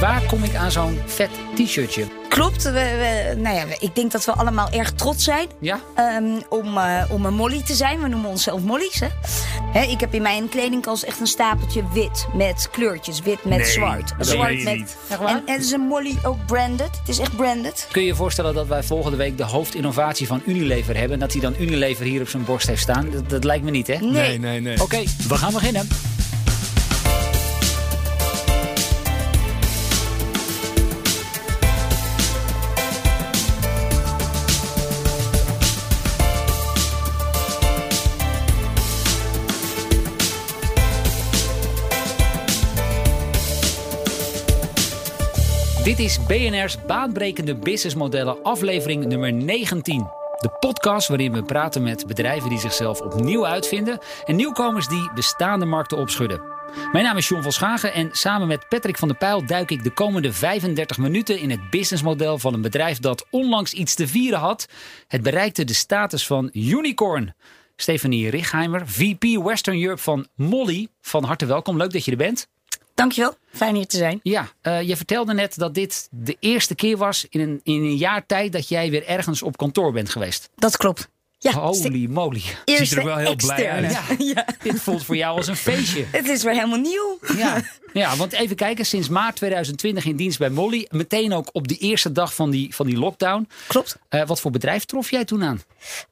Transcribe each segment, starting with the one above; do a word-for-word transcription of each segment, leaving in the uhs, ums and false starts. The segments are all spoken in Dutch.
Waar kom ik aan zo'n vet t-shirtje? Klopt. We, we, nou ja, ik denk dat we allemaal erg trots zijn ja? um, om, uh, om een Mollie te zijn. We noemen onszelf Mollies. Hè? Hè, ik heb in mijn kledingkast echt een stapeltje wit met kleurtjes. Wit met nee, zwart. Dat zwart weet je met, niet. En het is een Mollie ook branded. Het is echt branded. Kun je je voorstellen dat wij volgende week de hoofdinnovatie van Unilever hebben? En dat hij dan Unilever hier op zijn borst heeft staan? Dat, dat lijkt me niet, hè? Nee, nee, nee. nee. Oké, okay, we gaan beginnen. Dit is B N R's Baanbrekende Businessmodellen, aflevering nummer negentien. De podcast waarin we praten met bedrijven die zichzelf opnieuw uitvinden en nieuwkomers die bestaande markten opschudden. Mijn naam is John van Schagen en samen met Patrick van der Pijl duik ik de komende vijfendertig minuten in het businessmodel van een bedrijf dat onlangs iets te vieren had. Het bereikte de status van unicorn. Stefanie Richheimer, V P Western Europe van Mollie. Van harte welkom, leuk dat je er bent. Dankjewel, fijn hier te zijn. Ja, uh, je vertelde net dat dit de eerste keer was in een, in een jaar tijd dat jij weer ergens op kantoor bent geweest. Dat klopt. Ja, Holy moly. Ziet er wel heel externe. blij uit. Ja, ja. Dit voelt voor jou als een feestje. Het is weer helemaal nieuw. Ja. ja, want even kijken. Sinds maart tweeduizend twintig in dienst bij Mollie. Meteen ook op de eerste dag van die, van die lockdown. Klopt. Uh, wat voor bedrijf trof jij toen aan?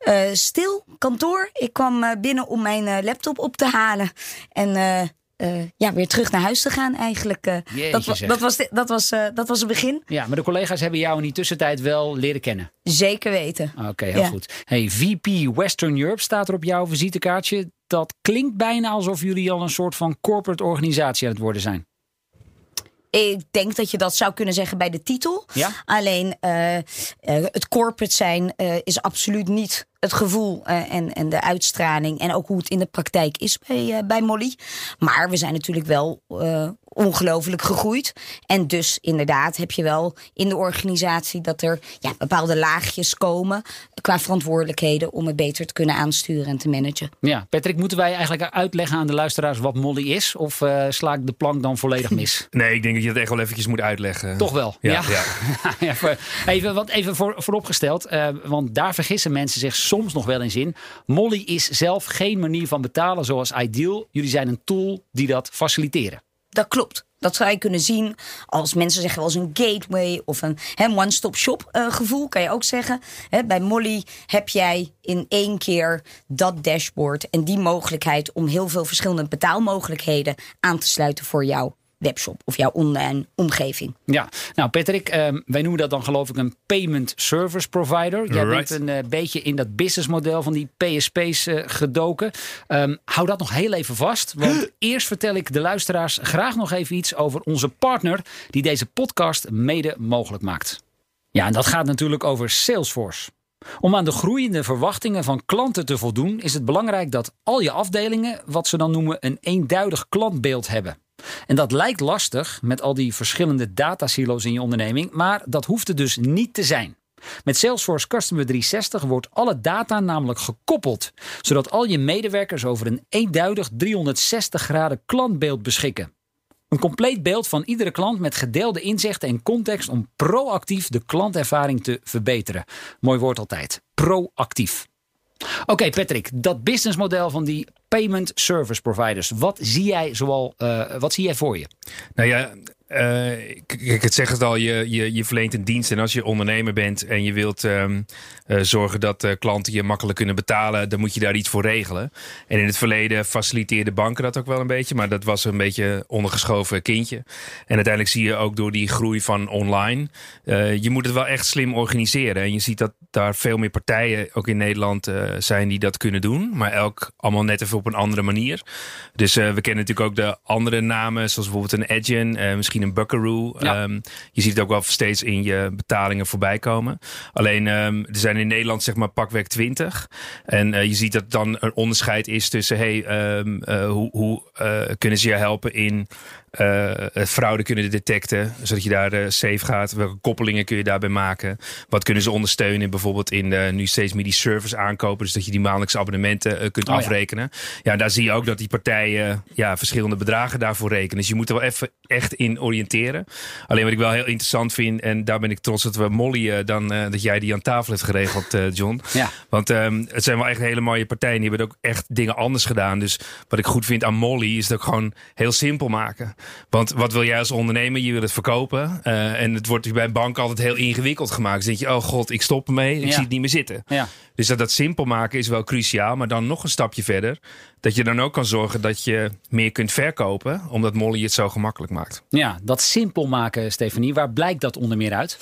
Uh, stil, kantoor. Ik kwam uh, binnen om mijn uh, laptop op te halen. En... Uh, Uh, ja, weer terug naar huis te gaan eigenlijk. Uh, Jeetje, dat, wa- dat, was de, dat, was, uh, dat was het begin. Ja, maar de collega's hebben jou in die tussentijd wel leren kennen. Zeker weten. Oké, okay, heel ja. goed. Hey, V P Western Europe staat er op jouw visitekaartje. Dat klinkt bijna alsof jullie al een soort van corporate organisatie aan het worden zijn. Ik denk dat je dat zou kunnen zeggen bij de titel. Ja? Alleen uh, uh, het corporate zijn uh, is absoluut niet het gevoel uh, en, en de uitstraling. En ook hoe het in de praktijk is bij, uh, bij Mollie. Maar we zijn natuurlijk wel uh, ongelooflijk gegroeid. En dus inderdaad heb je wel in de organisatie dat er ja, bepaalde laagjes komen. Qua verantwoordelijkheden om het beter te kunnen aansturen en te managen. Ja, Patrick, moeten wij eigenlijk uitleggen aan de luisteraars wat Mollie is? Of uh, sla ik de plank dan volledig mis? Nee, ik denk dat je dat echt wel eventjes moet uitleggen. Toch wel? Ja. ja. ja. even wat even voor, vooropgesteld. Uh, want daar vergissen mensen zich soms nog wel eens in. Mollie is zelf geen manier van betalen zoals iDeal. Jullie zijn een tool die dat faciliteren. Dat klopt. Dat zou je kunnen zien als mensen zeggen als een gateway of een he, one-stop-shop uh, gevoel. Kan je ook zeggen. He, bij Mollie heb jij in één keer dat dashboard en die mogelijkheid om heel veel verschillende betaalmogelijkheden aan te sluiten voor jou. Webshop of jouw online omgeving. Ja, nou Patrick, um, wij noemen dat dan geloof ik een payment service provider. Jij right. bent een uh, beetje in dat businessmodel van die P S P's uh, gedoken. Um, hou dat nog heel even vast, want huh? eerst vertel ik de luisteraars graag nog even iets over onze partner die deze podcast mede mogelijk maakt. Ja, en dat gaat natuurlijk over Salesforce. Om aan de groeiende verwachtingen van klanten te voldoen is het belangrijk dat al je afdelingen wat ze dan noemen een eenduidig klantbeeld hebben. En dat lijkt lastig met al die verschillende datasilo's in je onderneming, maar dat hoeft er dus niet te zijn. Met Salesforce Customer driehonderdzestig wordt alle data namelijk gekoppeld, zodat al je medewerkers over een eenduidig driehonderdzestig graden klantbeeld beschikken. Een compleet beeld van iedere klant met gedeelde inzichten en context om proactief de klantervaring te verbeteren. Mooi woord altijd, proactief. Oké okay, Patrick, dat businessmodel van die payment service providers. Wat zie jij zoal, uh, wat zie jij voor je? Nou ja, uh, kijk, het zegt het al, je, je, je verleent een dienst. En als je ondernemer bent en je wilt um, uh, zorgen dat uh, klanten je makkelijk kunnen betalen, dan moet je daar iets voor regelen. En in het verleden faciliteerden banken dat ook wel een beetje. Maar dat was een beetje ondergeschoven kindje. En uiteindelijk zie je ook door die groei van online, uh, je moet het wel echt slim organiseren. En je ziet dat daar veel meer partijen, ook in Nederland, uh, zijn die dat kunnen doen. Maar elk allemaal net even op een andere manier. Dus uh, we kennen natuurlijk ook de andere namen, zoals bijvoorbeeld een Adyen, uh, misschien een Buckaroo. Ja. Um, je ziet het ook wel steeds in je betalingen voorbij komen. Alleen, um, er zijn in Nederland zeg maar pakweg twintig. En uh, je ziet dat dan een onderscheid is tussen hey, um, uh, hoe, hoe uh, kunnen ze je helpen in uh, fraude kunnen detecten, zodat je daar uh, safe gaat. Welke koppelingen kun je daarbij maken? Wat kunnen ze ondersteunen? Bijvoorbeeld in de, nu steeds meer die service aankopen, dus dat je die maandelijkse abonnementen uh, kunt oh, afrekenen. Ja. ja, daar zie je ook dat die partijen ja, verschillende bedragen daarvoor rekenen. Dus je moet er wel even echt in oriënteren. Alleen wat ik wel heel interessant vind, en daar ben ik trots dat we Mollie uh, dan uh, dat jij die aan tafel hebt geregeld, uh, John. Ja. Want um, het zijn wel echt hele mooie partijen. Die hebben ook echt dingen anders gedaan. Dus wat ik goed vind aan Mollie is dat gewoon heel simpel maken. Want wat wil jij als ondernemer? Je wil het verkopen. Uh, en het wordt bij een bank altijd heel ingewikkeld gemaakt. Dus denk je, oh god, ik stop ermee. Ik ja. zie het niet meer zitten. Ja. Dus dat, dat simpel maken is wel cruciaal. Maar dan nog een stapje verder. Dat je dan ook kan zorgen dat je meer kunt verkopen. Omdat Mollie het zo gemakkelijk maakt. Ja, dat simpel maken, Stefanie. Waar blijkt dat onder meer uit?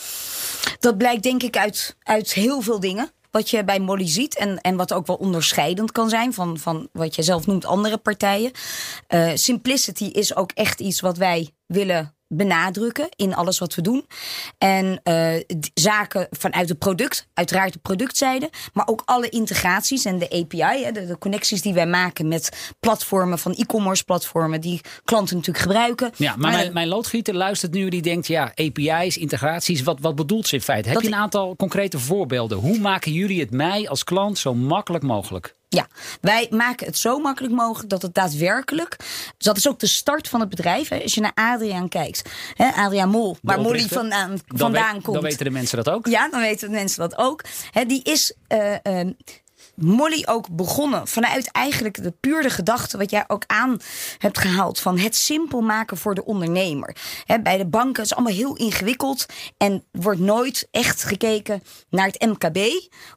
Dat blijkt denk ik uit, uit heel veel dingen. Wat je bij Mollie ziet en, en wat ook wel onderscheidend kan zijn van, van wat je zelf noemt andere partijen. Uh, simplicity is ook echt iets wat wij willen benadrukken in alles wat we doen. En uh, zaken vanuit het product, uiteraard de productzijde, maar ook alle integraties en de A P I, de, de connecties die wij maken met platformen van e-commerce platformen die klanten natuurlijk gebruiken. Ja, maar, maar mijn, mijn loodgieter luistert nu en die denkt, ja, A P I's, integraties, wat, wat bedoelt ze in feite? Heb je een aantal concrete voorbeelden? Hoe maken jullie het mij als klant zo makkelijk mogelijk? Ja, wij maken het zo makkelijk mogelijk dat het daadwerkelijk... Dus dat is ook de start van het bedrijf. Hè. Als je naar Adriaan kijkt, hè, Adriaan Mol, waar Mollie vandaan, vandaan weet, komt. Dan weten de mensen dat ook. Ja, dan weten de mensen dat ook. Hè, die is... Uh, uh, Mollie ook begonnen vanuit eigenlijk de puurde gedachte wat jij ook aan hebt gehaald van het simpel maken voor de ondernemer. He, bij de banken is het allemaal heel ingewikkeld en wordt nooit echt gekeken naar het M K B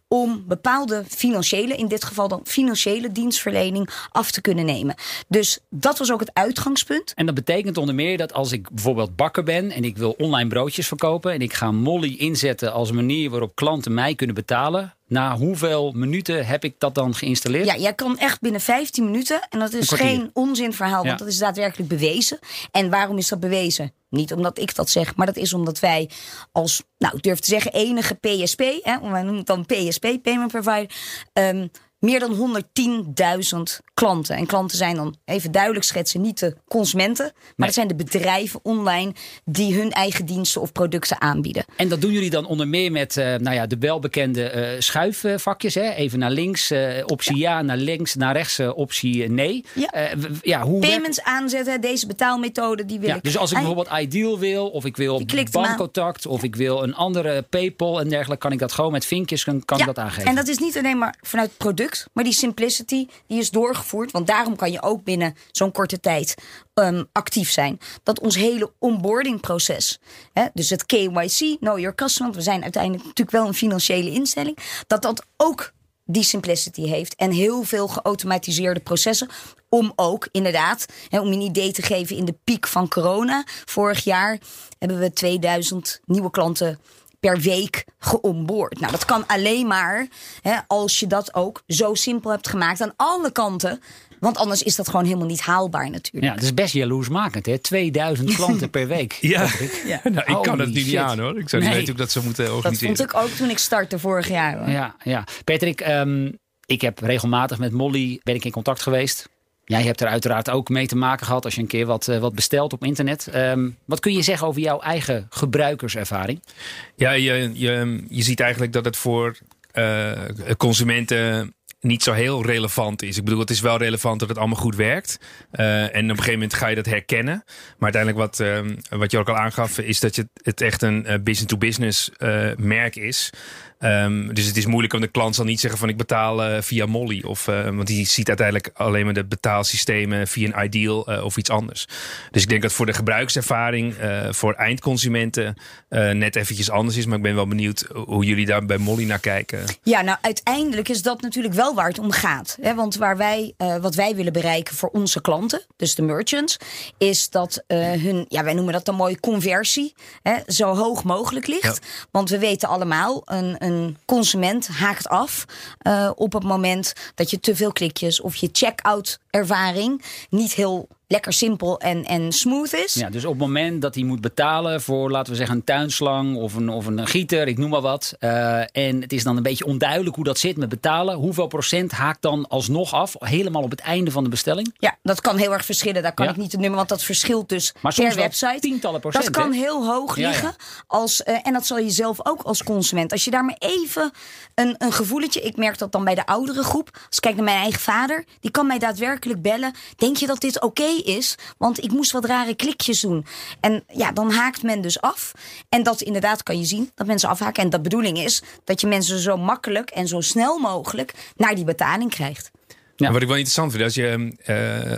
om bepaalde financiële, in dit geval dan financiële dienstverlening af te kunnen nemen. Dus dat was ook het uitgangspunt. En dat betekent onder meer dat als ik bijvoorbeeld bakker ben en ik wil online broodjes verkopen en ik ga Mollie inzetten als manier waarop klanten mij kunnen betalen. Na hoeveel minuten heb ik dat dan geïnstalleerd? Ja, jij kan echt binnen vijftien minuten. En dat is geen onzinverhaal, want ja. dat is daadwerkelijk bewezen. En waarom is dat bewezen? Niet omdat ik dat zeg, maar dat is omdat wij als, nou ik durf te zeggen, enige P S P, hè, wij noemen het dan P S P, Payment Provider, um, meer dan honderdtienduizend klanten. En klanten zijn dan, even duidelijk schetsen, niet de consumenten. Maar nee. dat zijn de bedrijven online die hun eigen diensten of producten aanbieden. En dat doen jullie dan onder meer met uh, nou ja, de welbekende uh, schuifvakjes. Hè? Even naar links, uh, optie ja. ja, naar links, naar rechts, uh, optie nee. Ja. Uh, ja, hoe Payments werkt... aanzetten, deze betaalmethode, die wil ja, ik. Dus als ik bijvoorbeeld I- iDeal wil, of ik wil Bancontact, of ik wil een andere PayPal en dergelijke, kan ik dat gewoon met vinkjes kan ja. ik dat aangeven. En dat is niet alleen maar vanuit product, maar die simplicity die is doorgevoerd. Want daarom kan je ook binnen zo'n korte tijd um, actief zijn. Dat ons hele onboardingproces, hè, dus het K Y C, Know Your Customer, want we zijn uiteindelijk natuurlijk wel een financiële instelling, dat dat ook die simplicity heeft. En heel veel geautomatiseerde processen. Om ook inderdaad, hè, om je een idee te geven in de piek van corona. Vorig jaar hebben we tweeduizend nieuwe klanten per week geonboard. Nou, dat kan alleen maar hè, als je dat ook zo simpel hebt gemaakt aan alle kanten. Want anders is dat gewoon helemaal niet haalbaar natuurlijk. Ja, dat is best jaloersmakend, hè? tweeduizend klanten per week. Ja, ik, ja. Nou, ik kan het niet aan, hoor. Ik zou niet nee. weten hoe dat zou moeten organiseren. Dat vond ik ook toen ik startte vorig jaar. Hoor. Ja, ja. Patrick, um, ik heb regelmatig met Mollie ben ik in contact geweest. Jij hebt er uiteraard ook mee te maken gehad als je een keer wat, uh, wat bestelt op internet. Um, wat kun je zeggen over jouw eigen gebruikerservaring? Ja, je, je, je ziet eigenlijk dat het voor uh, consumenten niet zo heel relevant is. Ik bedoel, het is wel relevant dat het allemaal goed werkt. Uh, en op een gegeven moment ga je dat herkennen. Maar uiteindelijk wat, uh, wat je ook al aangaf, is dat je het echt een uh, business-to-business uh, merk is. Um, dus het is moeilijk om de klant zal niet zeggen van ik betaal uh, via Mollie. Of, uh, want die ziet uiteindelijk alleen maar de betaalsystemen via een iDeal uh, of iets anders. Dus ik denk dat voor de gebruikservaring uh, voor eindconsumenten uh, net eventjes anders is. Maar ik ben wel benieuwd hoe jullie daar bij Mollie naar kijken. Ja, nou uiteindelijk is dat natuurlijk wel waar het om gaat. Hè? Want waar wij, uh, wat wij willen bereiken voor onze klanten, dus de merchants, is dat uh, hun, ja wij noemen dat een mooie conversie, hè, zo hoog mogelijk ligt. Ja. Want we weten allemaal, een Een consument haakt af uh, op het moment dat je te veel klikjes of je checkout ervaring niet heel lekker simpel en, en smooth is. Ja, dus op het moment dat hij moet betalen voor, laten we zeggen, een tuinslang of een, of een gieter, ik noem maar wat. Uh, en het is dan een beetje onduidelijk hoe dat zit met betalen. Hoeveel procent haakt dan alsnog af, helemaal op het einde van de bestelling? Ja, dat kan heel erg verschillen. Daar kan ja. ik niet het nummer, want dat verschilt dus maar per website. Tientallen procent. Dat kan hè? heel hoog liggen. Ja, ja. Als, uh, en dat zal je zelf ook als consument. Als je daar maar even een, een gevoeletje, ik merk dat dan bij de oudere groep. Als ik kijk naar mijn eigen vader, die kan mij daadwerkelijk bellen. Denk je dat dit oké okay is, want ik moest wat rare klikjes doen. En ja, dan haakt men dus af. En dat inderdaad kan je zien, dat mensen afhaken. En de bedoeling is dat je mensen zo makkelijk en zo snel mogelijk naar die betaling krijgt. Ja. Wat ik wel interessant vind, als je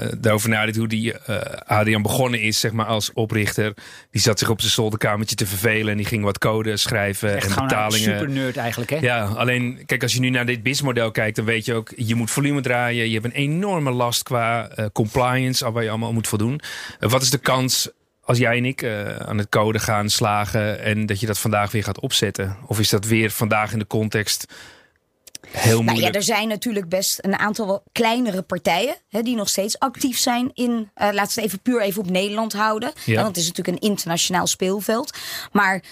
uh, daarover nadenkt hoe die uh, Adriaan begonnen is, zeg maar, als oprichter. Die zat zich op zijn zolderkamertje te vervelen en die ging wat code schrijven. Echt en betalingen. Super nerd eigenlijk, hè? Ja, alleen kijk, als je nu naar dit businessmodel kijkt, dan weet je ook, je moet volume draaien. Je hebt een enorme last qua uh, compliance, al waar je allemaal moet voldoen. Uh, wat is de kans als jij en ik uh, aan het code gaan slagen en dat je dat vandaag weer gaat opzetten? Of is dat weer vandaag in de context heel moeilijk? Nou ja, er zijn natuurlijk best een aantal kleinere partijen, hè, die nog steeds actief zijn in, uh, laten we het even puur even op Nederland houden. Ja. Want het is natuurlijk een internationaal speelveld. Maar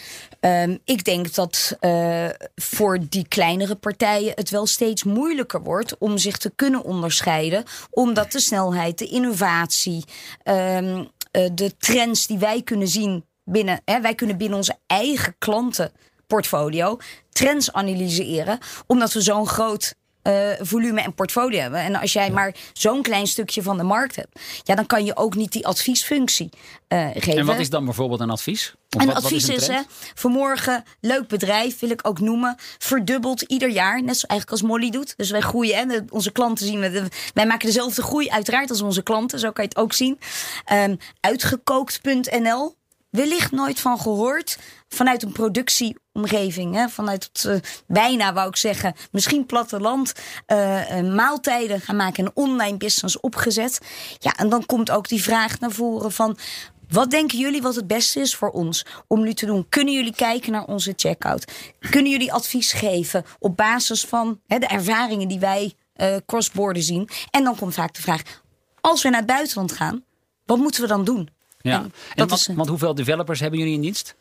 um, ik denk dat uh, voor die kleinere partijen het wel steeds moeilijker wordt om zich te kunnen onderscheiden. Omdat de snelheid, de innovatie, um, uh, de trends die wij kunnen zien binnen, hè, wij kunnen binnen onze eigen klantenportfolio trends analyseren, omdat we zo'n groot uh, volume en portfolio hebben. En als jij ja. maar zo'n klein stukje van de markt hebt, ja, dan kan je ook niet die adviesfunctie uh, geven. En wat is dan bijvoorbeeld een advies? Of en wat, advies wat is, is hè, vanmorgen, leuk bedrijf, wil ik ook noemen, verdubbelt ieder jaar, net zo eigenlijk als Mollie doet. Dus wij groeien, hè, onze klanten zien we, de, wij maken dezelfde groei uiteraard als onze klanten, zo kan je het ook zien. Um, uitgekookt punt n l, wellicht nooit van gehoord, vanuit een productie omgeving, hè? Vanuit het, uh, bijna wou ik zeggen, misschien platteland, uh, uh, maaltijden gaan maken, een online business opgezet. Ja, en dan komt ook die vraag naar voren van, wat denken jullie wat het beste is voor ons om nu te doen? Kunnen jullie kijken naar onze checkout? Kunnen jullie advies geven op basis van hè, de ervaringen die wij uh, cross-border zien? En dan komt vaak de vraag, als we naar het buitenland gaan, wat moeten we dan doen? Ja. En dat want, is, want hoeveel developers hebben jullie in dienst?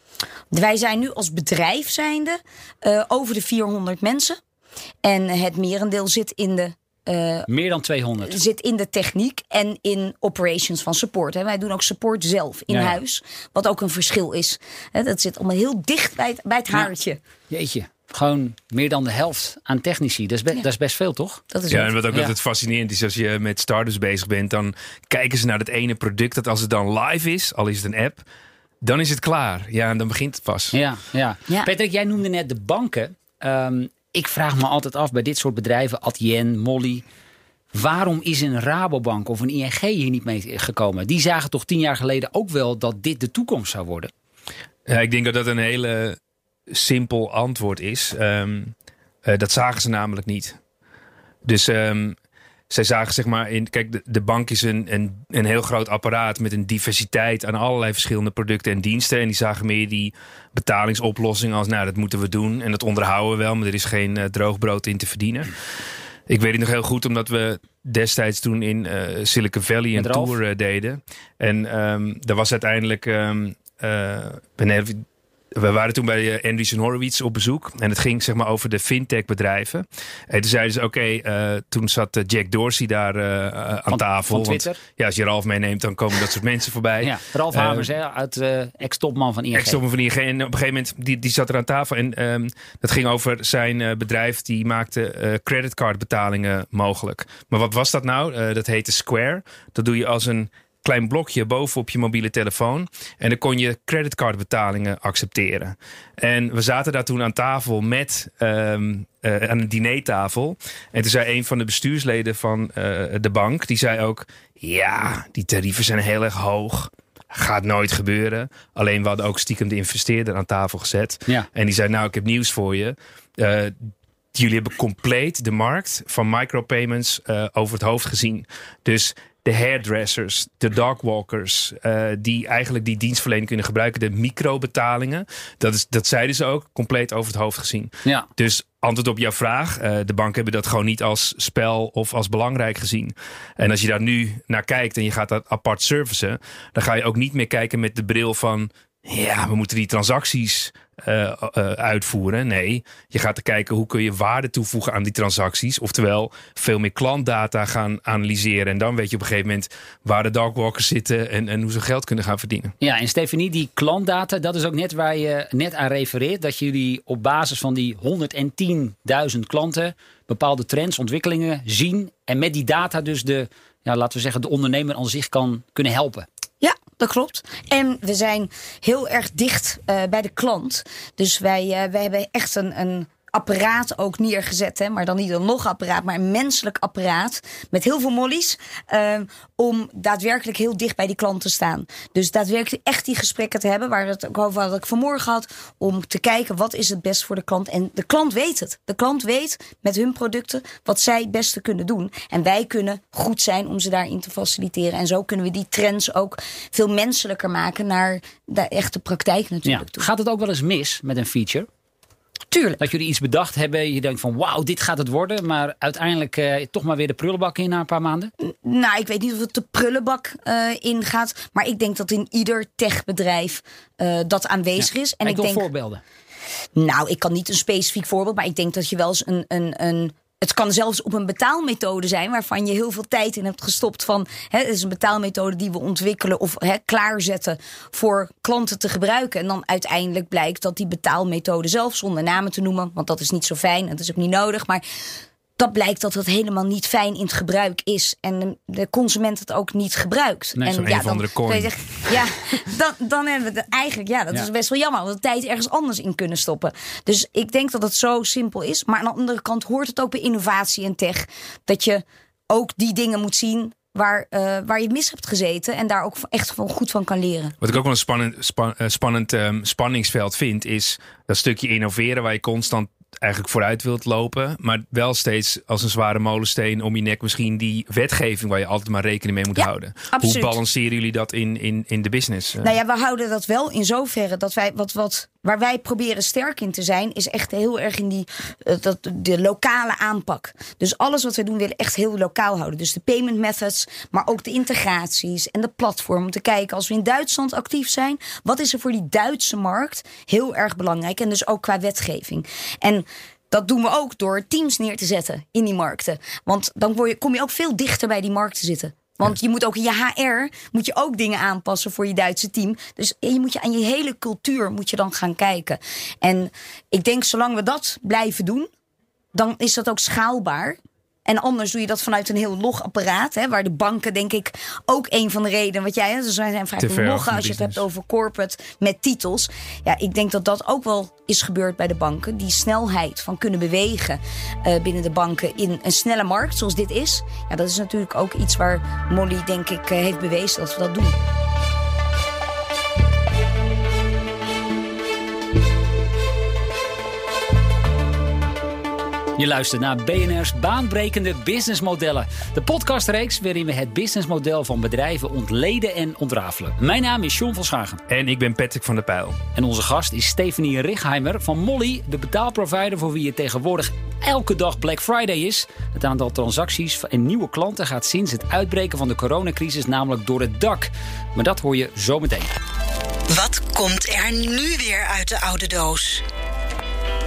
Wij zijn nu als bedrijf zijnde uh, over de vierhonderd mensen. En het merendeel zit in de... Uh, Meer dan tweehonderd. Zit in de techniek en in operations van support. Hè. Wij doen ook support zelf in ja, ja. huis. Wat ook een verschil is. Hè, dat zit allemaal heel dicht bij het, bij het haartje. Ja. Jeetje. Gewoon meer dan de helft aan technici. Dat is, be- ja. dat is best veel, toch? Dat is ja, en wat ook ja. altijd fascinerend is, als je met startups bezig bent, dan kijken ze naar dat ene product dat als het dan live is, al is het een app, dan is het klaar. Ja, en dan begint het pas. Ja, ja. ja. Patrick, jij noemde net de banken. Um, ik vraag me altijd af bij dit soort bedrijven, Adyen, Mollie, waarom is een Rabobank of een I N G hier niet mee gekomen? Die zagen toch tien jaar geleden ook wel dat dit de toekomst zou worden? Ja, ik denk dat dat een hele simpel antwoord is. Um, uh, dat zagen ze namelijk niet. Dus um, zij zagen zeg maar in. Kijk, de, de bank is een, een, een heel groot apparaat met een diversiteit aan allerlei verschillende producten en diensten. En die zagen meer die betalingsoplossing als, nou, dat moeten we doen. En dat onderhouden we wel, maar er is geen uh, droogbrood in te verdienen. Ik weet het nog heel goed, omdat we destijds toen in uh, Silicon Valley een tour uh, deden. En um, daar was uiteindelijk Um, uh, ben We waren toen bij Andreessen Horowitz op bezoek. En het ging zeg maar over de fintech bedrijven. En toen zeiden ze, oké, okay, uh, toen zat Jack Dorsey daar uh, aan van, tafel. Van Twitter. Want, ja, als je Ralf meeneemt, dan komen dat soort mensen voorbij. Ja, Ralf uh, Havers, hè, uit uh, ex-topman van I N G. Ex-topman van I N G. En op een gegeven moment, die, die zat er aan tafel. En um, dat ging over zijn uh, bedrijf. Die maakte uh, creditcardbetalingen mogelijk. Maar wat was dat nou? Uh, dat heette Square. Dat doe je als een klein blokje bovenop je mobiele telefoon. En dan kon je creditcardbetalingen accepteren. En we zaten daar toen aan tafel met Um, uh, aan een dinertafel. En toen zei een van de bestuursleden van uh, de bank, die zei ook, ja, die tarieven zijn heel erg hoog. Gaat nooit gebeuren. Alleen we hadden ook stiekem de investeerder aan tafel gezet. Ja. En die zei, nou, ik heb nieuws voor je. Uh, jullie hebben compleet de markt van micropayments uh, over het hoofd gezien. Dus de hairdressers, de dogwalkers, uh, die eigenlijk die dienstverlening kunnen gebruiken. De microbetalingen, dat, is, dat zeiden ze ook, compleet over het hoofd gezien. Ja. Dus antwoord op jouw vraag. Uh, de banken hebben dat gewoon niet als spel of als belangrijk gezien. En als je daar nu naar kijkt en je gaat dat apart servicen, dan ga je ook niet meer kijken met de bril van, ja, we moeten die transacties uh, uh, uitvoeren. Nee, je gaat er kijken hoe kun je waarde toevoegen aan die transacties. Oftewel, veel meer klantdata gaan analyseren. En dan weet je op een gegeven moment waar de darkwalkers zitten en, en hoe ze geld kunnen gaan verdienen. Ja, en Stefanie, die klantdata, dat is ook net waar je net aan refereert. Dat jullie op basis van die honderdtienduizend klanten bepaalde trends, ontwikkelingen zien. En met die data dus de, ja, laten we zeggen, de ondernemer aan zich kan kunnen helpen. Ja, dat klopt. En we zijn heel erg dicht uh, bij de klant. Dus wij, uh, wij hebben echt een, een apparaat ook neergezet. Hè? Maar dan niet een logapparaat, maar een menselijk apparaat. Met heel veel mollies. Uh, om daadwerkelijk heel dicht bij die klant te staan. Dus daadwerkelijk echt die gesprekken te hebben. Waar we het ook over hadden, dat ik vanmorgen had. Om te kijken wat is het best voor de klant. En de klant weet het. De klant weet met hun producten wat zij het beste kunnen doen. En wij kunnen goed zijn om ze daarin te faciliteren. En zo kunnen we die trends ook veel menselijker maken. Naar de echte praktijk natuurlijk. Ja. Toe. Gaat het ook wel eens mis met een feature? Tuurlijk. Dat jullie iets bedacht hebben. Je denkt van wauw, dit gaat het worden. Maar uiteindelijk eh, toch maar weer de prullenbak in na een paar maanden. Nou, ik weet niet of het de prullenbak uh, in gaat. Maar ik denk dat in ieder techbedrijf uh, dat aanwezig ja. is. En ik, ik wil denk, voorbeelden. Nou, ik kan niet een specifiek voorbeeld. Maar ik denk dat je wel eens een... een, een Het kan zelfs op een betaalmethode zijn waarvan je heel veel tijd in hebt gestopt. Van, hè, het is een betaalmethode die we ontwikkelen of hè, klaarzetten voor klanten te gebruiken. En dan uiteindelijk blijkt dat die betaalmethode zelf, zonder namen te noemen, want dat is niet zo fijn, dat is ook niet nodig, maar dat blijkt dat dat helemaal niet fijn in het gebruik is. En de consument het ook niet gebruikt. Nee, en zo'n ja, een van andere coin. Dan, ja, dan, dan hebben we het eigenlijk... Ja, dat ja. is best wel jammer. We hadden tijd ergens anders in kunnen stoppen. Dus ik denk dat het zo simpel is. Maar aan de andere kant hoort het ook bij innovatie en tech. Dat je ook die dingen moet zien waar, uh, waar je mis hebt gezeten. En daar ook echt van goed van kan leren. Wat ik ook wel een spannend, span, uh, spannend um, spanningsveld vind, is dat stukje innoveren waar je constant eigenlijk vooruit wilt lopen, maar wel steeds als een zware molensteen om je nek misschien die wetgeving waar je altijd maar rekening mee moet ja, houden. Absoluut. Hoe balanceren jullie dat in, in, in de business? Nou ja, we houden dat wel in zoverre dat wij wat, wat waar wij proberen sterk in te zijn, is echt heel erg in die dat, de lokale aanpak. Dus alles wat we doen willen echt heel lokaal houden. Dus de payment methods, maar ook de integraties en de platform. Om te kijken, als we in Duitsland actief zijn, wat is er voor die Duitse markt heel erg belangrijk? En dus ook qua wetgeving. En dat doen we ook door teams neer te zetten in die markten. Want dan word je, kom je ook veel dichter bij die markten zitten. Want je moet ook in je H R moet je ook dingen aanpassen voor je Duitse team. Dus je moet je aan je hele cultuur moet je dan gaan kijken. En ik denk, zolang we dat blijven doen, dan is dat ook schaalbaar. En anders doe je dat vanuit een heel log apparaat. Hè, waar de banken, denk ik, ook een van de redenen. Want jij, ze zijn vaak loggen als je business. Het hebt over corporate met titels. Ja, ik denk dat dat ook wel is gebeurd bij de banken. Die snelheid van kunnen bewegen uh, binnen de banken in een snelle markt, zoals dit is. Ja, dat is natuurlijk ook iets waar Mollie, denk ik, uh, heeft bewezen dat we dat doen. Je luistert naar B N R's baanbrekende businessmodellen. De podcastreeks waarin we het businessmodel van bedrijven ontleden en ontrafelen. Mijn naam is John van Schagen. En ik ben Patrick van der Pijl. En onze gast is Stefanie Richheimer van Mollie, de betaalprovider voor wie je tegenwoordig elke dag Black Friday is. Het aantal transacties en nieuwe klanten gaat sinds het uitbreken van de coronacrisis namelijk door het dak. Maar dat hoor je zo meteen. Wat komt er nu weer uit de oude doos?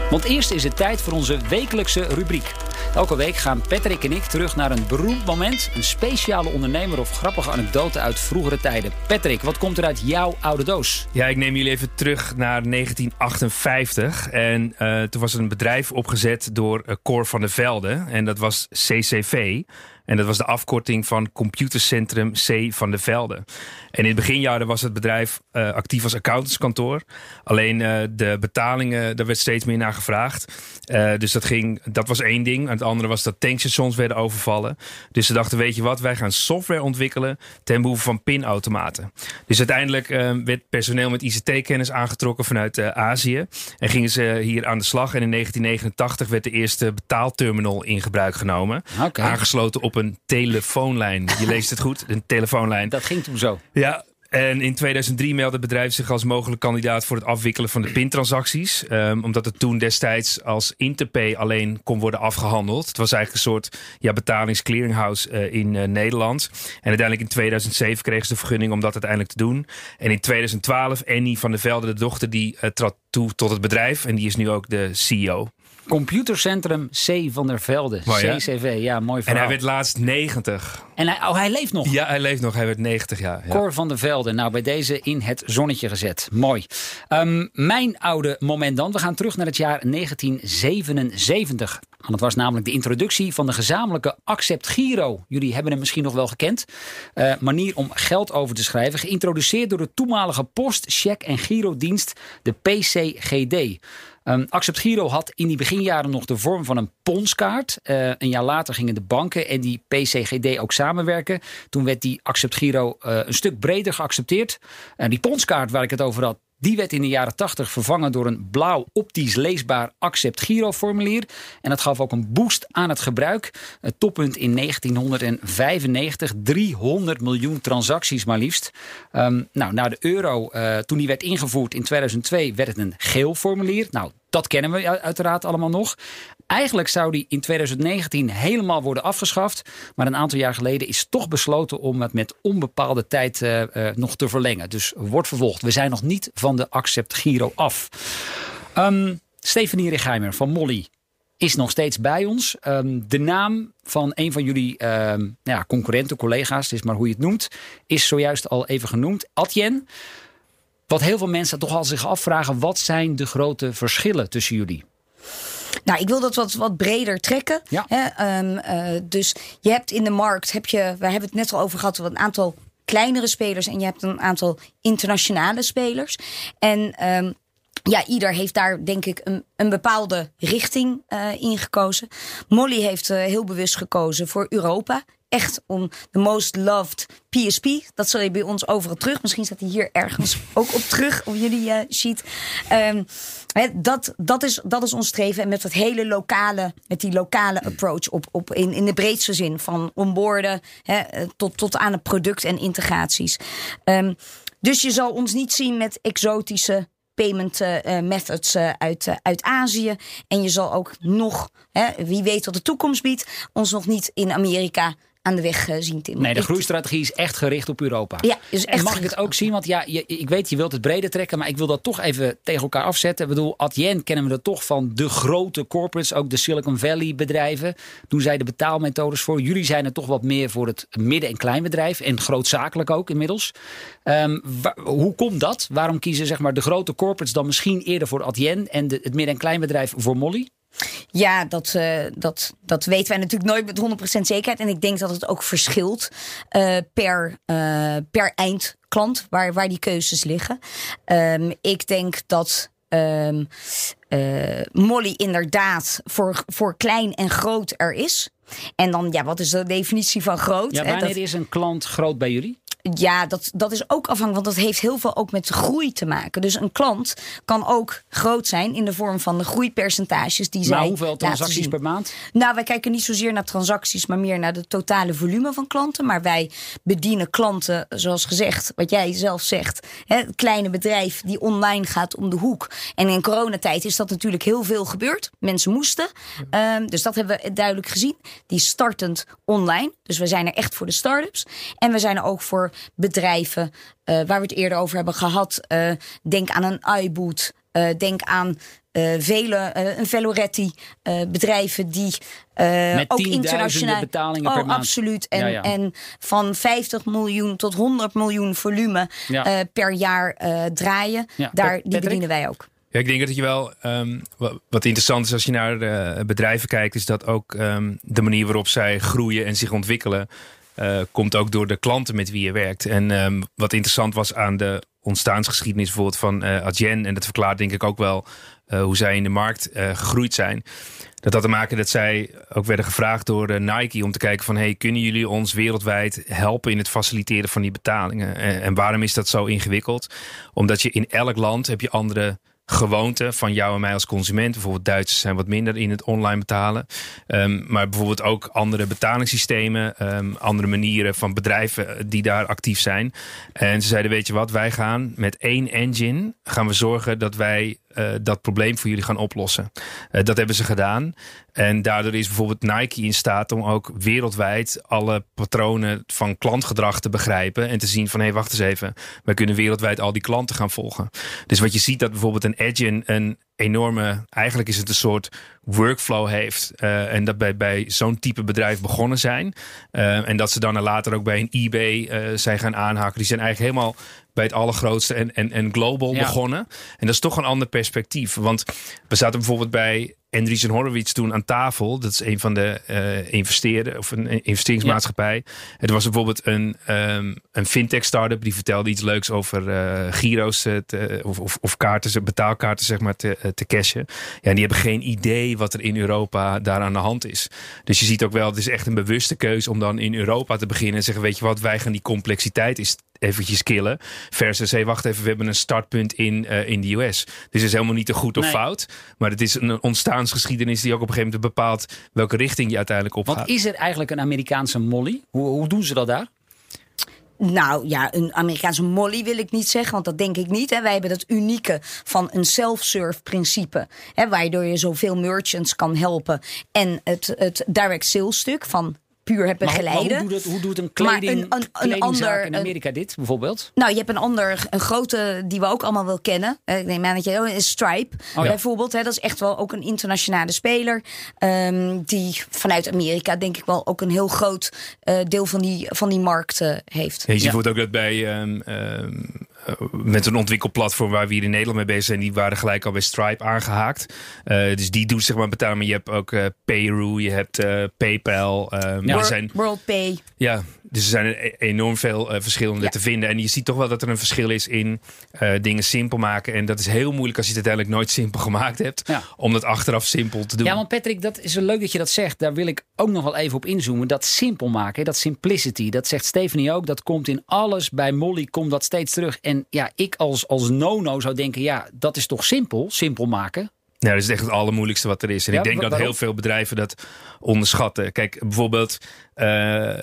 Want eerst is het tijd voor onze wekelijkse rubriek. Elke week gaan Patrick en ik terug naar een beroemd moment, een speciale ondernemer of grappige anekdote uit vroegere tijden. Patrick, wat komt er uit jouw oude doos? Ja, ik neem jullie even terug naar negentien achtenvijftig. En uh, toen was er een bedrijf opgezet door uh, Cor van der Velde. En dat was C C V. En dat was de afkorting van Computercentrum C van der Velde. En in het beginjaren was het bedrijf uh, actief als accountantskantoor. Alleen uh, de betalingen, daar werd steeds meer naar gevraagd. Uh, dus dat, ging, dat was één ding. En het andere was dat tankstations werden overvallen. Dus ze dachten, weet je wat, wij gaan software ontwikkelen ten behoeve van pinautomaten. Dus uiteindelijk uh, werd personeel met I C T-kennis aangetrokken vanuit uh, Azië. En gingen ze hier aan de slag. En in negentien negenentachtig werd de eerste betaalterminal in gebruik genomen. Okay. Aangesloten op een telefoonlijn. Je leest het goed, een telefoonlijn. Dat ging toen zo. Ja, En in tweeduizend drie meldde het bedrijf zich als mogelijk kandidaat voor het afwikkelen van de pintransacties. Um, omdat het toen destijds als Interpay alleen kon worden afgehandeld. Het was eigenlijk een soort ja, betalingsclearinghouse uh, in uh, Nederland. En uiteindelijk in tweeduizend zeven kregen ze de vergunning om dat uiteindelijk te doen. En in tweeduizend twaalf Annie van der Velde, de dochter, die uh, trad toe tot het bedrijf. En die is nu ook de C E O. Computercentrum C. van der Velde. Mooi, C C V, ja, mooi verhaal. En hij werd laatst negentig. En hij, oh, hij leeft nog? Ja, hij leeft nog. Hij werd negentig, ja. ja. Cor van der Velde, nou bij deze in het zonnetje gezet. Mooi. Um, mijn oude moment dan. We gaan terug naar het jaar negentien zevenenzeventig. Want het was namelijk de introductie van de gezamenlijke Accept Giro. Jullie hebben hem misschien nog wel gekend. Uh, manier om geld over te schrijven. Geïntroduceerd door de toenmalige post, cheque en girodienst, de P C G D. Um, Accept Giro had in die beginjaren nog de vorm van een ponskaart. Uh, een jaar later gingen de banken en die P C G D ook samenwerken. Toen werd die Accept Giro uh, een stuk breder geaccepteerd. En uh, die ponskaart waar ik het over had, die werd in de jaren tachtig vervangen door een blauw optisch leesbaar Accept Giro formulier. En dat gaf ook een boost aan het gebruik. Het toppunt in negentienhonderdvijfennegentig. driehonderd miljoen transacties maar liefst. Um, nou, na de euro, uh, toen die werd ingevoerd in tweeduizend twee, werd het een geel formulier. Nou, dat kennen we uiteraard allemaal nog. Eigenlijk zou die in tweeduizend negentien helemaal worden afgeschaft. Maar een aantal jaar geleden is toch besloten om het met onbepaalde tijd uh, uh, nog te verlengen. Dus wordt vervolgd. We zijn nog niet van de Accept Giro af. Um, Stefanie Richheimer van Mollie is nog steeds bij ons. Um, de naam van een van jullie um, ja, concurrenten, collega's, het is maar hoe je het noemt, is zojuist al even genoemd. Adyen. Wat heel veel mensen toch al zich afvragen, wat zijn de grote verschillen tussen jullie? Nou, ik wil dat wat, wat breder trekken. Ja. Hè? Um, uh, dus je hebt in de markt, heb je, we hebben het net al over gehad, een aantal kleinere spelers en je hebt een aantal internationale spelers. En um, ja, ieder heeft daar denk ik een, een bepaalde richting uh, in gekozen. Mollie heeft uh, heel bewust gekozen voor Europa. Echt om de most loved P S P. Dat zal je bij ons overal terug. Misschien staat hij hier ergens ook op terug. Op jullie uh, sheet. Um, he, dat, dat, is, dat is ons streven. En met dat hele lokale, met die lokale approach. Op, op in, in de breedste zin. Van onboarden he, tot, tot aan het product en integraties. Um, dus je zal ons niet zien met exotische payment uh, methods uh, uit, uh, uit Azië. En je zal ook nog, hè, wie weet wat de toekomst biedt, ons nog niet in Amerika aan de weg zien timmeren. Nee, de groeistrategie is echt gericht op Europa. Ja, is echt en mag ik het ook zien? Want ja, je, ik weet, je wilt het breder trekken, maar ik wil dat toch even tegen elkaar afzetten. Ik bedoel, Adyen kennen we er toch van de grote corporates, ook de Silicon Valley bedrijven. Doen zij de betaalmethodes voor. Jullie zijn er toch wat meer voor het midden- en kleinbedrijf en grootzakelijk ook inmiddels. Um, waar, hoe komt dat? Waarom kiezen zeg maar de grote corporates dan misschien eerder voor Adyen en de, het midden- en kleinbedrijf voor Mollie? Ja, dat, uh, dat, dat weten wij natuurlijk nooit met honderd procent zekerheid. En ik denk dat het ook verschilt uh, per, uh, per eindklant waar, waar die keuzes liggen. Um, ik denk dat um, uh, Mollie inderdaad voor, voor klein en groot er is. En dan, ja, wat is de definitie van groot? Ja, wanneer dat is een klant groot bij jullie? Ja, dat, dat is ook afhankelijk, want dat heeft heel veel ook met groei te maken. Dus een klant kan ook groot zijn in de vorm van de groeipercentages die zij laten zien. Maar hoeveel transacties per maand? Nou, wij kijken niet zozeer naar transacties, maar meer naar de totale volume van klanten. Maar wij bedienen klanten, zoals gezegd, wat jij zelf zegt. Hè, het kleine bedrijf die online gaat om de hoek. En in coronatijd is dat natuurlijk heel veel gebeurd. Mensen moesten. Um, dus dat hebben we duidelijk gezien. Die startend online. Dus we zijn er echt voor de start-ups. En we zijn er ook voor bedrijven uh, waar we het eerder over hebben gehad. Uh, denk aan een iBoot. Uh, denk aan uh, vele, uh, een Veloretti. Uh, bedrijven die uh, met ook internationaal betalingen oh, per maand. Absoluut. En, ja, ja. en van vijftig miljoen tot honderd miljoen volume ja. uh, per jaar uh, draaien. Ja. Daar, die Patrick? Bedienen wij ook. Ja, ik denk dat je wel, um, wat interessant is als je naar uh, bedrijven kijkt, is dat ook um, de manier waarop zij groeien en zich ontwikkelen uh, komt ook door de klanten met wie je werkt. En um, wat interessant was aan de ontstaansgeschiedenis bijvoorbeeld van uh, Adyen, en dat verklaart denk ik ook wel uh, hoe zij in de markt uh, gegroeid zijn. Dat had te maken dat zij ook werden gevraagd door uh, Nike om te kijken van hey, kunnen jullie ons wereldwijd helpen in het faciliteren van die betalingen? En, en waarom is dat zo ingewikkeld? Omdat je in elk land heb je andere gewoonte van jou en mij als consument. Bijvoorbeeld Duitsers zijn wat minder in het online betalen. Um, maar bijvoorbeeld ook andere betalingssystemen. Um, andere manieren van bedrijven die daar actief zijn. En ze zeiden, weet je wat, wij gaan met één engine gaan we zorgen dat wij uh, dat probleem voor jullie gaan oplossen. Uh, dat hebben ze gedaan. En daardoor is bijvoorbeeld Nike in staat om ook wereldwijd alle patronen van klantgedrag te begrijpen. En te zien van, hé, hey, wacht eens even. Wij kunnen wereldwijd al die klanten gaan volgen. Dus wat je ziet, dat bijvoorbeeld een Adyen een enorme, eigenlijk is het een soort workflow heeft. Uh, en dat bij, bij zo'n type bedrijf begonnen zijn. Uh, en dat ze dan later ook bij een eBay uh, zijn gaan aanhaken. Die zijn eigenlijk helemaal bij het allergrootste en, en, en global ja. begonnen. En dat is toch een ander perspectief. Want we zaten bijvoorbeeld bij Andreessen Horowitz toen aan tafel. Dat is een van de uh, investeerden of een investeringsmaatschappij. Ja. Het was bijvoorbeeld een, um, een fintech startup die vertelde iets leuks over uh, giro's te, of, of, of kaarten, betaalkaarten zeg maar te, te cashen. Ja, en die hebben geen idee wat er in Europa daar aan de hand is. Dus je ziet ook wel, het is echt een bewuste keuze om dan in Europa te beginnen en zeggen, weet je wat, wij gaan die complexiteit is eventjes killen. Versus, hey, wacht even, we hebben een startpunt in, uh, in de U S. Dus het is helemaal niet een goed of nee. fout. Maar het is een ontstaansgeschiedenis die ook op een gegeven moment bepaalt welke richting je uiteindelijk opgaat. Wat is er eigenlijk een Amerikaanse Mollie? Hoe, hoe doen ze dat daar? Nou ja, een Amerikaanse Mollie wil ik niet zeggen, want dat denk ik niet. Hè. Wij hebben dat unieke van een self-serve principe. Hè, waardoor je zoveel merchants kan helpen. En het, het direct sales stuk van puur hebben maar, geleiden. Maar hoe, doet het, hoe doet een, kleding, een, een, een ander in Amerika dit bijvoorbeeld? Nou, je hebt een ander, een grote die we ook allemaal wel kennen. Ik neem aan dat je oh, Stripe oh, ja. bijvoorbeeld. Hè, dat is echt wel ook een internationale speler. Um, die vanuit Amerika denk ik wel ook een heel groot uh, deel van die, van die markt uh, heeft. Ja, je ja. voelt ook dat bij Um, um, met een ontwikkelplatform waar we hier in Nederland mee bezig zijn, die waren gelijk al bij Stripe aangehaakt. Uh, dus die doet zeg maar betalen. Maar je hebt ook uh, Payroe, je hebt uh, PayPal. Uh, ja. World, zijn, WorldPay. Ja, dus er zijn enorm veel uh, verschillende ja. te vinden. En je ziet toch wel dat er een verschil is in uh, dingen simpel maken. En dat is heel moeilijk als je het uiteindelijk nooit simpel gemaakt hebt. Ja. Om dat achteraf simpel te doen. Ja, want Patrick, dat is leuk dat je dat zegt. Daar wil ik ook nog wel even op inzoomen. Dat simpel maken, dat simplicity. Dat zegt Stefanie ook. Dat komt in alles. Bij Mollie komt dat steeds terug. En ja, ik als, als nono zou denken, ja, dat is toch simpel? Simpel maken? Nou, dat is echt het allermoeilijkste wat er is. En ja, ik denk waarom? dat heel veel bedrijven dat onderschatten. Kijk, bijvoorbeeld uh,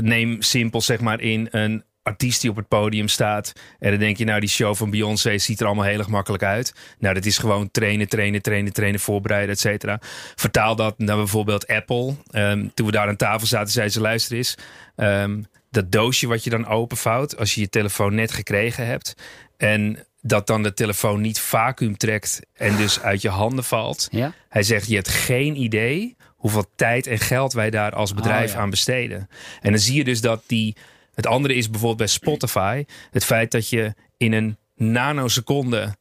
neem simpel zeg maar in een artiest die op het podium staat. En dan denk je, nou, die show van Beyoncé ziet er allemaal heel erg makkelijk uit. Nou, dat is gewoon trainen, trainen, trainen, trainen, voorbereiden, et cetera. Vertaal dat naar bijvoorbeeld Apple. Um, toen we daar aan tafel zaten, zei ze, luister eens, Um, dat doosje wat je dan openvouwt als je je telefoon net gekregen hebt en dat dan de telefoon niet vacuüm trekt en dus uit je handen valt. Ja? Hij zegt, je hebt geen idee hoeveel tijd en geld wij daar als bedrijf oh, ja. aan besteden. En dan zie je dus dat die... Het andere is bijvoorbeeld bij Spotify het feit dat je in een nanoseconde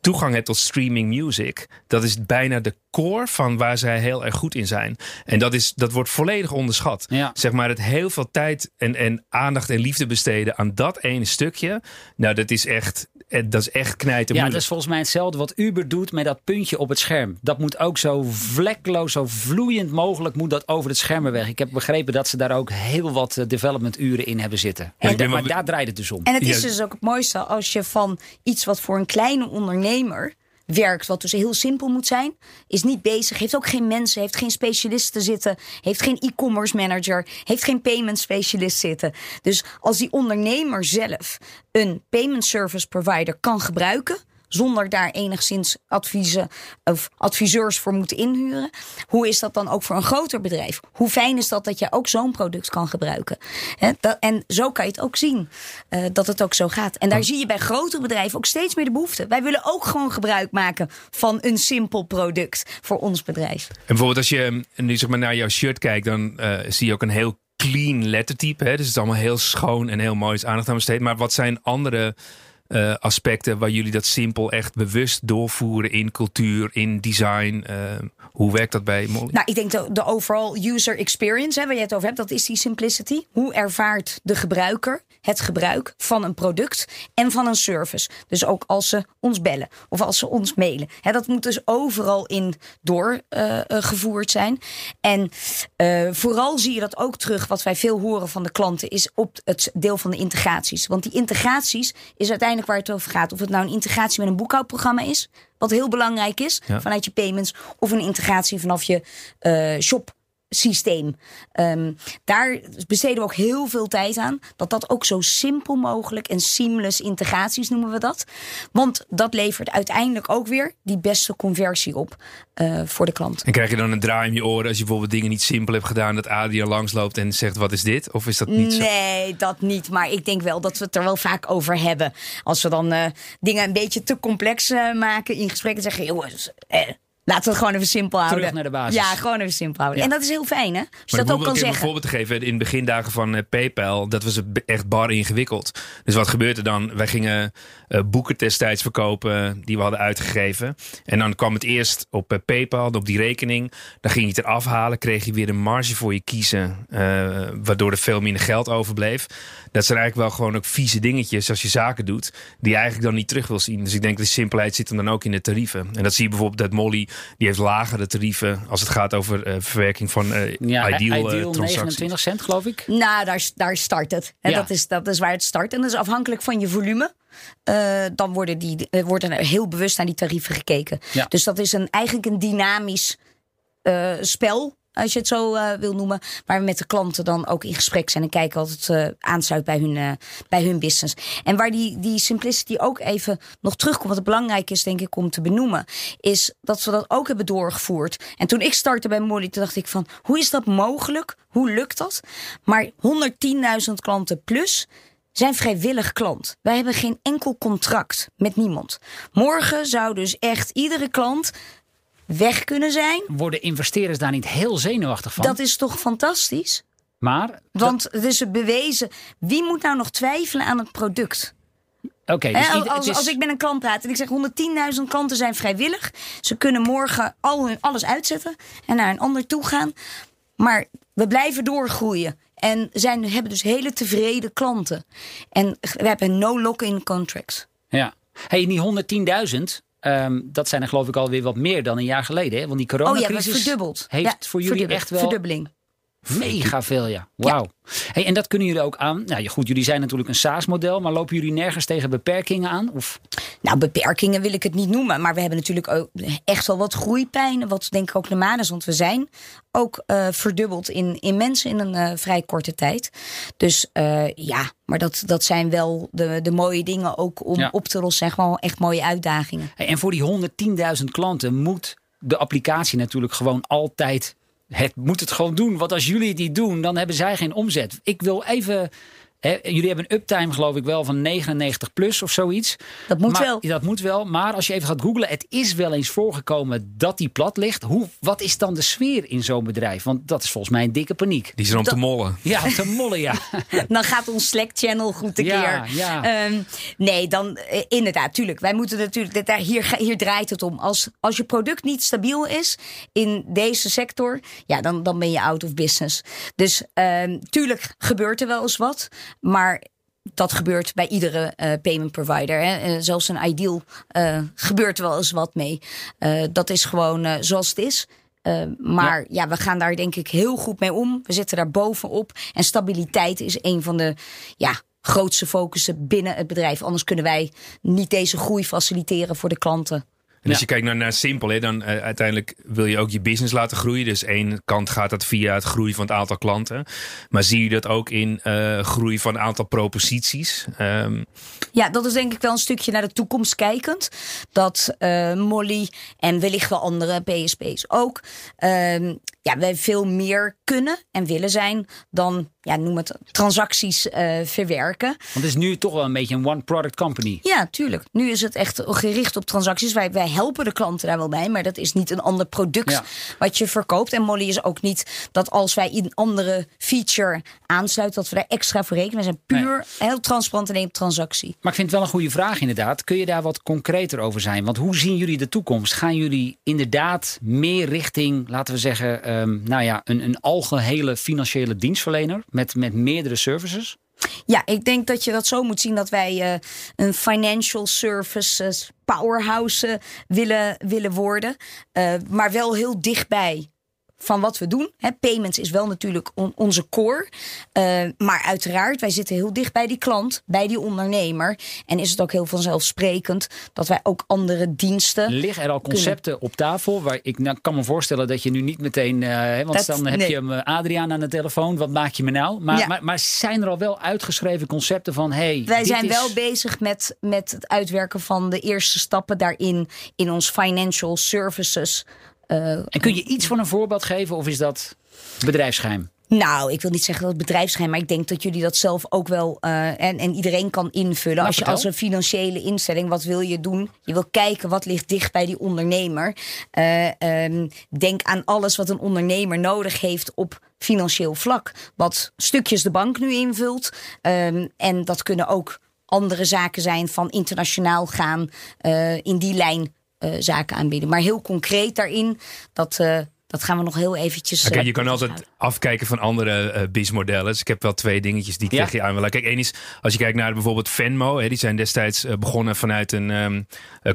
toegang hebt tot streaming music. Dat is bijna de core van waar zij heel erg goed in zijn. En dat, is, dat wordt volledig onderschat. Ja. Zeg maar het heel veel tijd en, en aandacht en liefde besteden aan dat ene stukje. Nou, dat is echt, dat is echt knijtermoeilijk. Ja, dat is volgens mij hetzelfde wat Uber doet met dat puntje op het scherm. Dat moet ook zo vlekloos, zo vloeiend mogelijk moet dat over het scherm weg. Ik heb begrepen dat ze daar ook heel wat development uren in hebben zitten. En en, maar maar be- daar draait het dus om. En het is ja. dus ook het mooiste als je van iets wat voor een kleine ondernemer werkt, wat dus heel simpel moet zijn, is niet bezig, heeft ook geen mensen, heeft geen specialisten zitten, heeft geen e-commerce manager, heeft geen payment specialist zitten. Dus als die ondernemer zelf een payment service provider kan gebruiken, zonder daar enigszins adviezen of adviseurs voor moeten inhuren. Hoe is dat dan ook voor een groter bedrijf? Hoe fijn is dat dat je ook zo'n product kan gebruiken? He, dat, en zo kan je het ook zien, uh, dat het ook zo gaat. En daar oh. zie je bij grotere bedrijven ook steeds meer de behoefte. Wij willen ook gewoon gebruik maken van een simpel product voor ons bedrijf. En bijvoorbeeld als je nu zeg maar naar jouw shirt kijkt, dan uh, zie je ook een heel clean lettertype. Hè? Dus het is allemaal heel schoon en heel mooi, is aandacht aan besteed. Maar wat zijn andere Uh, aspecten waar jullie dat simpel echt bewust doorvoeren in cultuur, in design? Uh, hoe werkt dat bij Mollie? Nou, ik denk de, de overall user experience, hè, waar je het over hebt, dat is die simplicity. Hoe ervaart de gebruiker het gebruik van een product en van een service? Dus ook als ze ons bellen of als ze ons mailen. Hè, dat moet dus overal in doorgevoerd uh, zijn. En uh, vooral zie je dat ook terug, wat wij veel horen van de klanten, is op het deel van de integraties. Want die integraties is uiteindelijk eigenlijk waar het over gaat. Of het nou een integratie met een boekhoudprogramma is, wat heel belangrijk is, ja. vanuit je payments, of een integratie vanaf je uh, shop. Systeem. Um, daar besteden we ook heel veel tijd aan. Dat dat ook zo simpel mogelijk en seamless integraties noemen we dat. Want dat levert uiteindelijk ook weer die beste conversie op uh, voor de klant. En krijg je dan een draai in je oren als je bijvoorbeeld dingen niet simpel hebt gedaan, dat Adyen langsloopt en zegt wat is dit? Of is dat niet zo? Nee, dat niet. Maar ik denk wel dat we het er wel vaak over hebben. Als we dan uh, dingen een beetje te complex uh, maken in gesprekken zeggen, jongens, eh, laten we het gewoon even simpel houden. Terug naar de basis. Ja, gewoon even simpel houden. Ja. En dat is heel fijn, hè? Als je dat ook kan zeggen. Om een voorbeeld te geven, in de begindagen van uh, PayPal, dat was echt bar ingewikkeld. Dus wat gebeurde dan? Wij gingen uh, boeken destijds verkopen die we hadden uitgegeven. En dan kwam het eerst op uh, PayPal, op die rekening. Dan ging je het eraf halen, kreeg je weer een marge voor je kiezen. Uh, waardoor er veel minder geld overbleef. Dat zijn eigenlijk wel gewoon ook vieze dingetjes als je zaken doet, die je eigenlijk dan niet terug wil zien. Dus ik denk dat de simpelheid zit hem dan ook in de tarieven. En dat zie je bijvoorbeeld dat Mollie, die heeft lagere tarieven als het gaat over uh, verwerking van uh, ja, iDeal uh, transacties. negenentwintig cent geloof ik. Nou, daar, daar start het. En ja. dat, is, dat is waar het start. En dat is afhankelijk van je volume. Uh, dan worden die, uh, worden er heel bewust naar die tarieven gekeken. Ja. Dus dat is een, eigenlijk een dynamisch uh, spel, als je het zo uh, wil noemen. Waar we met de klanten dan ook in gesprek zijn en kijken wat het uh, aansluit bij hun, uh, bij hun business. En waar die, die simplicity ook even nog terugkomt, wat het belangrijk is denk ik om te benoemen, is dat we dat ook hebben doorgevoerd. En toen ik startte bij Mollie, toen dacht ik van, hoe is dat mogelijk? Hoe lukt dat? Maar honderdtienduizend klanten plus zijn vrijwillig klant. Wij hebben geen enkel contract met niemand. Morgen zou dus echt iedere klant weg kunnen zijn. Worden investeerders daar niet heel zenuwachtig van? Dat is toch fantastisch? Maar want dat, het is bewezen. Wie moet nou nog twijfelen aan het product? Okay, dus He, als, als, is, als ik met een klant praat en ik zeg honderdtienduizend klanten zijn vrijwillig. Ze kunnen morgen al hun, alles uitzetten en naar een ander toe gaan. Maar we blijven doorgroeien. En zijn, hebben dus hele tevreden klanten. En we hebben no lock-in contracts. Ja. Hey, die honderdtienduizend... Um, dat zijn er geloof ik alweer wat meer dan een jaar geleden. Hè? Want die coronacrisis oh, ja, verdubbeld. heeft ja, voor jullie echt wel verdubbeling. Mega veel, ja. Wauw. Ja. Hey, en dat kunnen jullie ook aan. Nou, goed, jullie zijn natuurlijk een SaaS-model. Maar lopen jullie nergens tegen beperkingen aan? Of? Nou, beperkingen wil ik het niet noemen. Maar we hebben natuurlijk ook echt wel wat groeipijnen. Wat denk ik ook normaal is. Want we zijn ook uh, verdubbeld in, in mensen in een uh, vrij korte tijd. Dus uh, ja, maar dat, dat zijn wel de, de mooie dingen ook om ja. op te lossen. Gewoon echt mooie uitdagingen. Hey, en voor die honderdtienduizend klanten moet de applicatie natuurlijk gewoon altijd... Het moet het gewoon doen. Want als jullie die doen, dan hebben zij geen omzet. Ik wil even... Hè, jullie hebben een uptime geloof ik wel van negenennegentig plus of zoiets. Dat moet maar, wel. Dat moet wel. Maar als je even gaat googlen, het is wel eens voorgekomen dat die plat ligt. Hoe, wat is dan de sfeer in zo'n bedrijf? Want dat is volgens mij een dikke paniek. Die zijn om dat, te mollen. Ja, om te mollen, ja. Dan gaat ons Slack-channel goed tekeer. Ja, ja. Um, nee, dan uh, inderdaad, tuurlijk. Wij moeten natuurlijk, daar, hier, hier draait het om. Als, als je product niet stabiel is in deze sector, ja, dan, dan ben je out of business. Dus um, tuurlijk gebeurt er wel eens wat. Maar dat gebeurt bij iedere uh, payment provider. Hè. Uh, zelfs een iDeal uh, gebeurt wel eens wat mee. Uh, dat is gewoon uh, zoals het is. Uh, maar ja. ja, we gaan daar denk ik heel goed mee om. We zitten daar bovenop. En stabiliteit is een van de ja, grootste focussen binnen het bedrijf. Anders kunnen wij niet deze groei faciliteren voor de klanten. En als je kijkt naar, naar simpel, hè, dan uh, uiteindelijk wil je ook je business laten groeien. Dus één kant gaat dat via het groeien van het aantal klanten. Maar zie je dat ook in uh, groei van het aantal proposities? Um... Ja, dat is denk ik wel een stukje naar de toekomst kijkend. Dat uh, Mollie en wellicht wel andere P S P's ook... Um, ja, wij veel meer kunnen en willen zijn dan, ja, noem het, transacties uh, verwerken. Want het is nu toch wel een beetje een one-product company. Ja, tuurlijk. Nu is het echt gericht op transacties. Wij, wij helpen de klanten daar wel bij, maar dat is niet een ander product ja. wat je verkoopt. En Mollie is ook niet dat als wij een andere feature aansluiten, dat we daar extra voor rekenen. We zijn puur nee. heel transparant en één transactie. Maar ik vind het wel een goede vraag inderdaad. Kun je daar wat concreter over zijn? Want hoe zien jullie de toekomst? Gaan jullie inderdaad meer richting, laten we zeggen... Uh, Um, nou ja, een, een algehele financiële dienstverlener met, met meerdere services? Ja, ik denk dat je dat zo moet zien dat wij uh, een financial services powerhouse willen, willen worden. Uh, maar wel heel dichtbij van wat we doen. He, payments is wel natuurlijk on, onze core. Uh, maar uiteraard, wij zitten heel dicht bij die klant, bij die ondernemer. En is het ook heel vanzelfsprekend dat wij ook andere diensten... Liggen er al concepten kunnen... op tafel? Waar ik nou, kan me voorstellen dat je nu niet meteen... Uh, he, want dat, dan heb nee. je hem Adriaan aan de telefoon. Wat maak je me nou? Maar, ja. maar, maar zijn er al wel uitgeschreven concepten van... Hey, wij dit zijn is... wel bezig met, met het uitwerken van de eerste stappen daarin. In ons financial services... Uh, en kun je iets van een voorbeeld geven of is dat bedrijfsgeheim? Nou, ik wil niet zeggen dat het bedrijfsgeheim, maar ik denk dat jullie dat zelf ook wel uh, en, en iedereen kan invullen. Nou, als je als een financiële instelling, wat wil je doen? Je wil kijken wat ligt dicht bij die ondernemer. Uh, um, denk aan alles wat een ondernemer nodig heeft op financieel vlak. Wat stukjes de bank nu invult. Um, en dat kunnen ook andere zaken zijn van internationaal gaan uh, in die lijn. Uh, zaken aanbieden. Maar heel concreet daarin, dat, uh, dat gaan we nog heel eventjes... Okay, uh, je kan altijd houden. Afkijken van andere uh, B I S-modellen. Dus ik heb wel twee dingetjes die ik ja. tegen je aan wil. Kijk, één is, als je kijkt naar bijvoorbeeld Venmo. Hè, die zijn destijds uh, begonnen vanuit een um,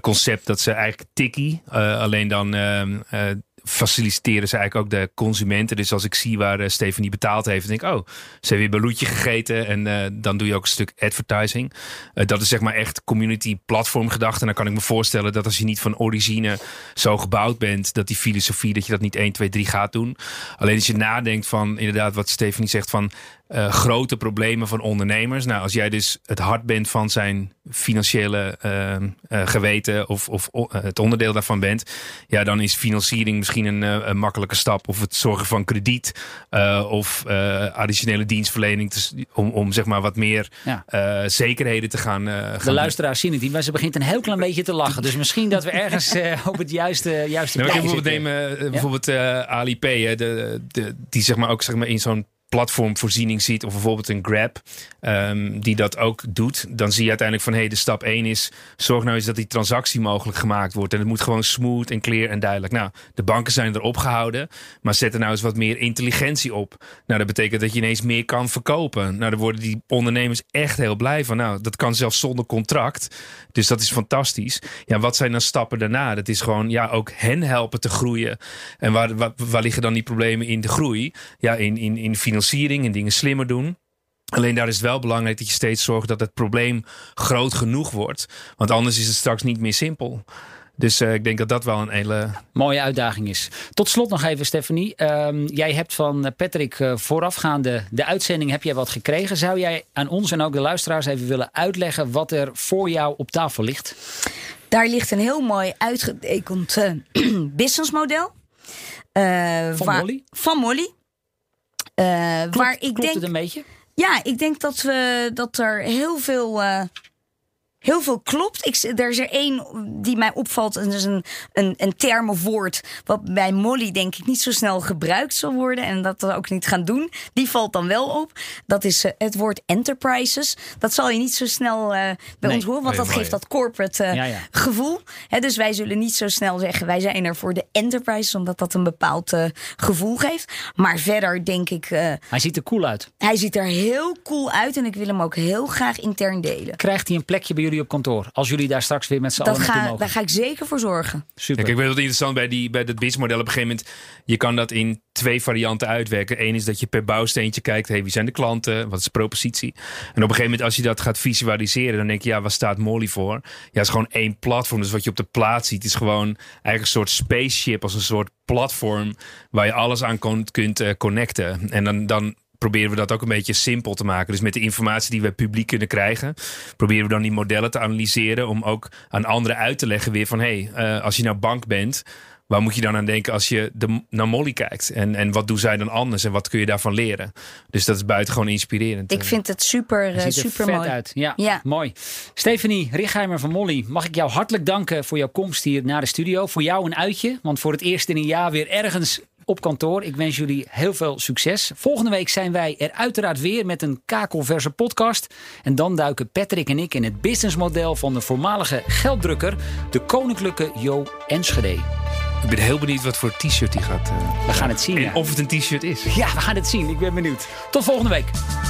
concept dat ze eigenlijk tikkie, uh, alleen dan... Um, uh, faciliteren ze eigenlijk ook de consumenten. Dus als ik zie waar uh, Stefanie betaald heeft, denk ik, oh, ze heeft weer beloetje gegeten. En uh, dan doe je ook een stuk advertising. Uh, dat is zeg maar echt community platform gedachte. En dan kan ik me voorstellen dat als je niet van origine zo gebouwd bent, dat die filosofie, dat je dat niet één, twee, drie gaat doen. Alleen als je nadenkt van, inderdaad, wat Stefanie zegt van uh, grote problemen van ondernemers. Nou, als jij dus het hart bent van zijn financiële uh, uh, geweten of, of uh, het onderdeel daarvan bent, ja, dan is financiering misschien een, uh, een makkelijke stap. Of het zorgen van krediet uh, of uh, additionele dienstverlening te, om, om zeg maar wat meer ja. uh, zekerheden te gaan. Uh, gaan de luisteraars doen. Zien het niet, maar ze begint een heel klein beetje te lachen. Dus misschien dat we ergens uh, op het juiste juiste. Nou, ik bijvoorbeeld neem uh, bijvoorbeeld uh, Alipay, hè, de, de, die zeg maar ook zeg maar in zo'n platformvoorziening ziet, of bijvoorbeeld een Grab um, die dat ook doet, dan zie je uiteindelijk van, hé, hey, de stap één is, zorg nou eens dat die transactie mogelijk gemaakt wordt. En het moet gewoon smooth en clear en duidelijk. Nou, de banken zijn erop gehouden, maar zet er nou eens wat meer intelligentie op. Nou, dat betekent dat je ineens meer kan verkopen. Nou, daar worden die ondernemers echt heel blij van. Nou, dat kan zelfs zonder contract. Dus dat is fantastisch. Ja, wat zijn dan stappen daarna? Dat is gewoon, ja, ook hen helpen te groeien. En waar, waar, waar liggen dan die problemen in de groei? Ja, in, in, in financiële financiering en dingen slimmer doen. Alleen daar is het wel belangrijk dat je steeds zorgt dat het probleem groot genoeg wordt. Want anders is het straks niet meer simpel. Dus uh, ik denk dat dat wel een hele mooie uitdaging is. Tot slot nog even, Stefanie. Um, jij hebt van Patrick uh, voorafgaande de uitzending heb jij wat gekregen. Zou jij aan ons en ook de luisteraars even willen uitleggen wat er voor jou op tafel ligt? Daar ligt een heel mooi uitgetekend uh, businessmodel. Uh, van waar, Mollie? Van Mollie. Uh, klopt, waar ik klopt denk, het een beetje? Ja, ik denk dat, we, dat er heel veel, uh, heel veel klopt. Ik, er is er één die mij opvalt. En dat is een, een, een term of woord wat bij Mollie denk ik niet zo snel gebruikt zal worden. En dat we ook niet gaan doen. Die valt dan wel op. Dat is uh, het woord enterprises. Dat zal je niet zo snel uh, bij nee, ons horen. Want dat geeft dat corporate uh, ja, ja. gevoel. He, dus wij zullen niet zo snel zeggen wij zijn er voor de enterprises. Omdat dat een bepaald uh, gevoel geeft. Maar verder denk ik... Uh, hij ziet er cool uit. Hij ziet er heel cool uit. En ik wil hem ook heel graag intern delen. Krijgt hij een plekje bij jullie op kantoor? Als jullie daar straks weer met z'n allen naartoe mogen. Daar ga ik zeker voor zorgen. Super. Ja, ik weet wat interessant bij, die, bij dat businessmodel. Op een gegeven moment, je kan dat in twee varianten uitwerken. Eén is dat je per bouwsteentje kijkt. Hey, wie zijn de klanten? Wat is de propositie? En op een gegeven moment, als je dat gaat visualiseren, dan denk je, ja, waar staat Mollie voor? Ja, het is gewoon één platform. Dus wat je op de plaat ziet, is gewoon eigenlijk een soort spaceship. Als een soort platform waar je alles aan kon, kunt uh, connecten. En dan... dan proberen we dat ook een beetje simpel te maken. Dus met de informatie die we publiek kunnen krijgen, proberen we dan die modellen te analyseren om ook aan anderen uit te leggen weer van, hé, hey, uh, als je nou bank bent, waar moet je dan aan denken als je de, naar Mollie kijkt? En, en wat doen zij dan anders? En wat kun je daarvan leren? Dus dat is buitengewoon inspirerend. Ik vind het super, uh, super mooi. Vet uit. Ja, ja, mooi. Stefanie Richheimer van Mollie, mag ik jou hartelijk danken voor jouw komst hier naar de studio. Voor jou een uitje, want voor het eerst in een jaar weer ergens op kantoor. Ik wens jullie heel veel succes. Volgende week zijn wij er uiteraard weer met een kakelverse podcast. En dan duiken Patrick en ik in het businessmodel van de voormalige gelddrukker, de koninklijke Jo Enschede. Ik ben heel benieuwd wat voor t-shirt die gaat. Uh, we gaan het zien. En ja. of het een t-shirt is. Ja, we gaan het zien. Ik ben benieuwd. Tot volgende week.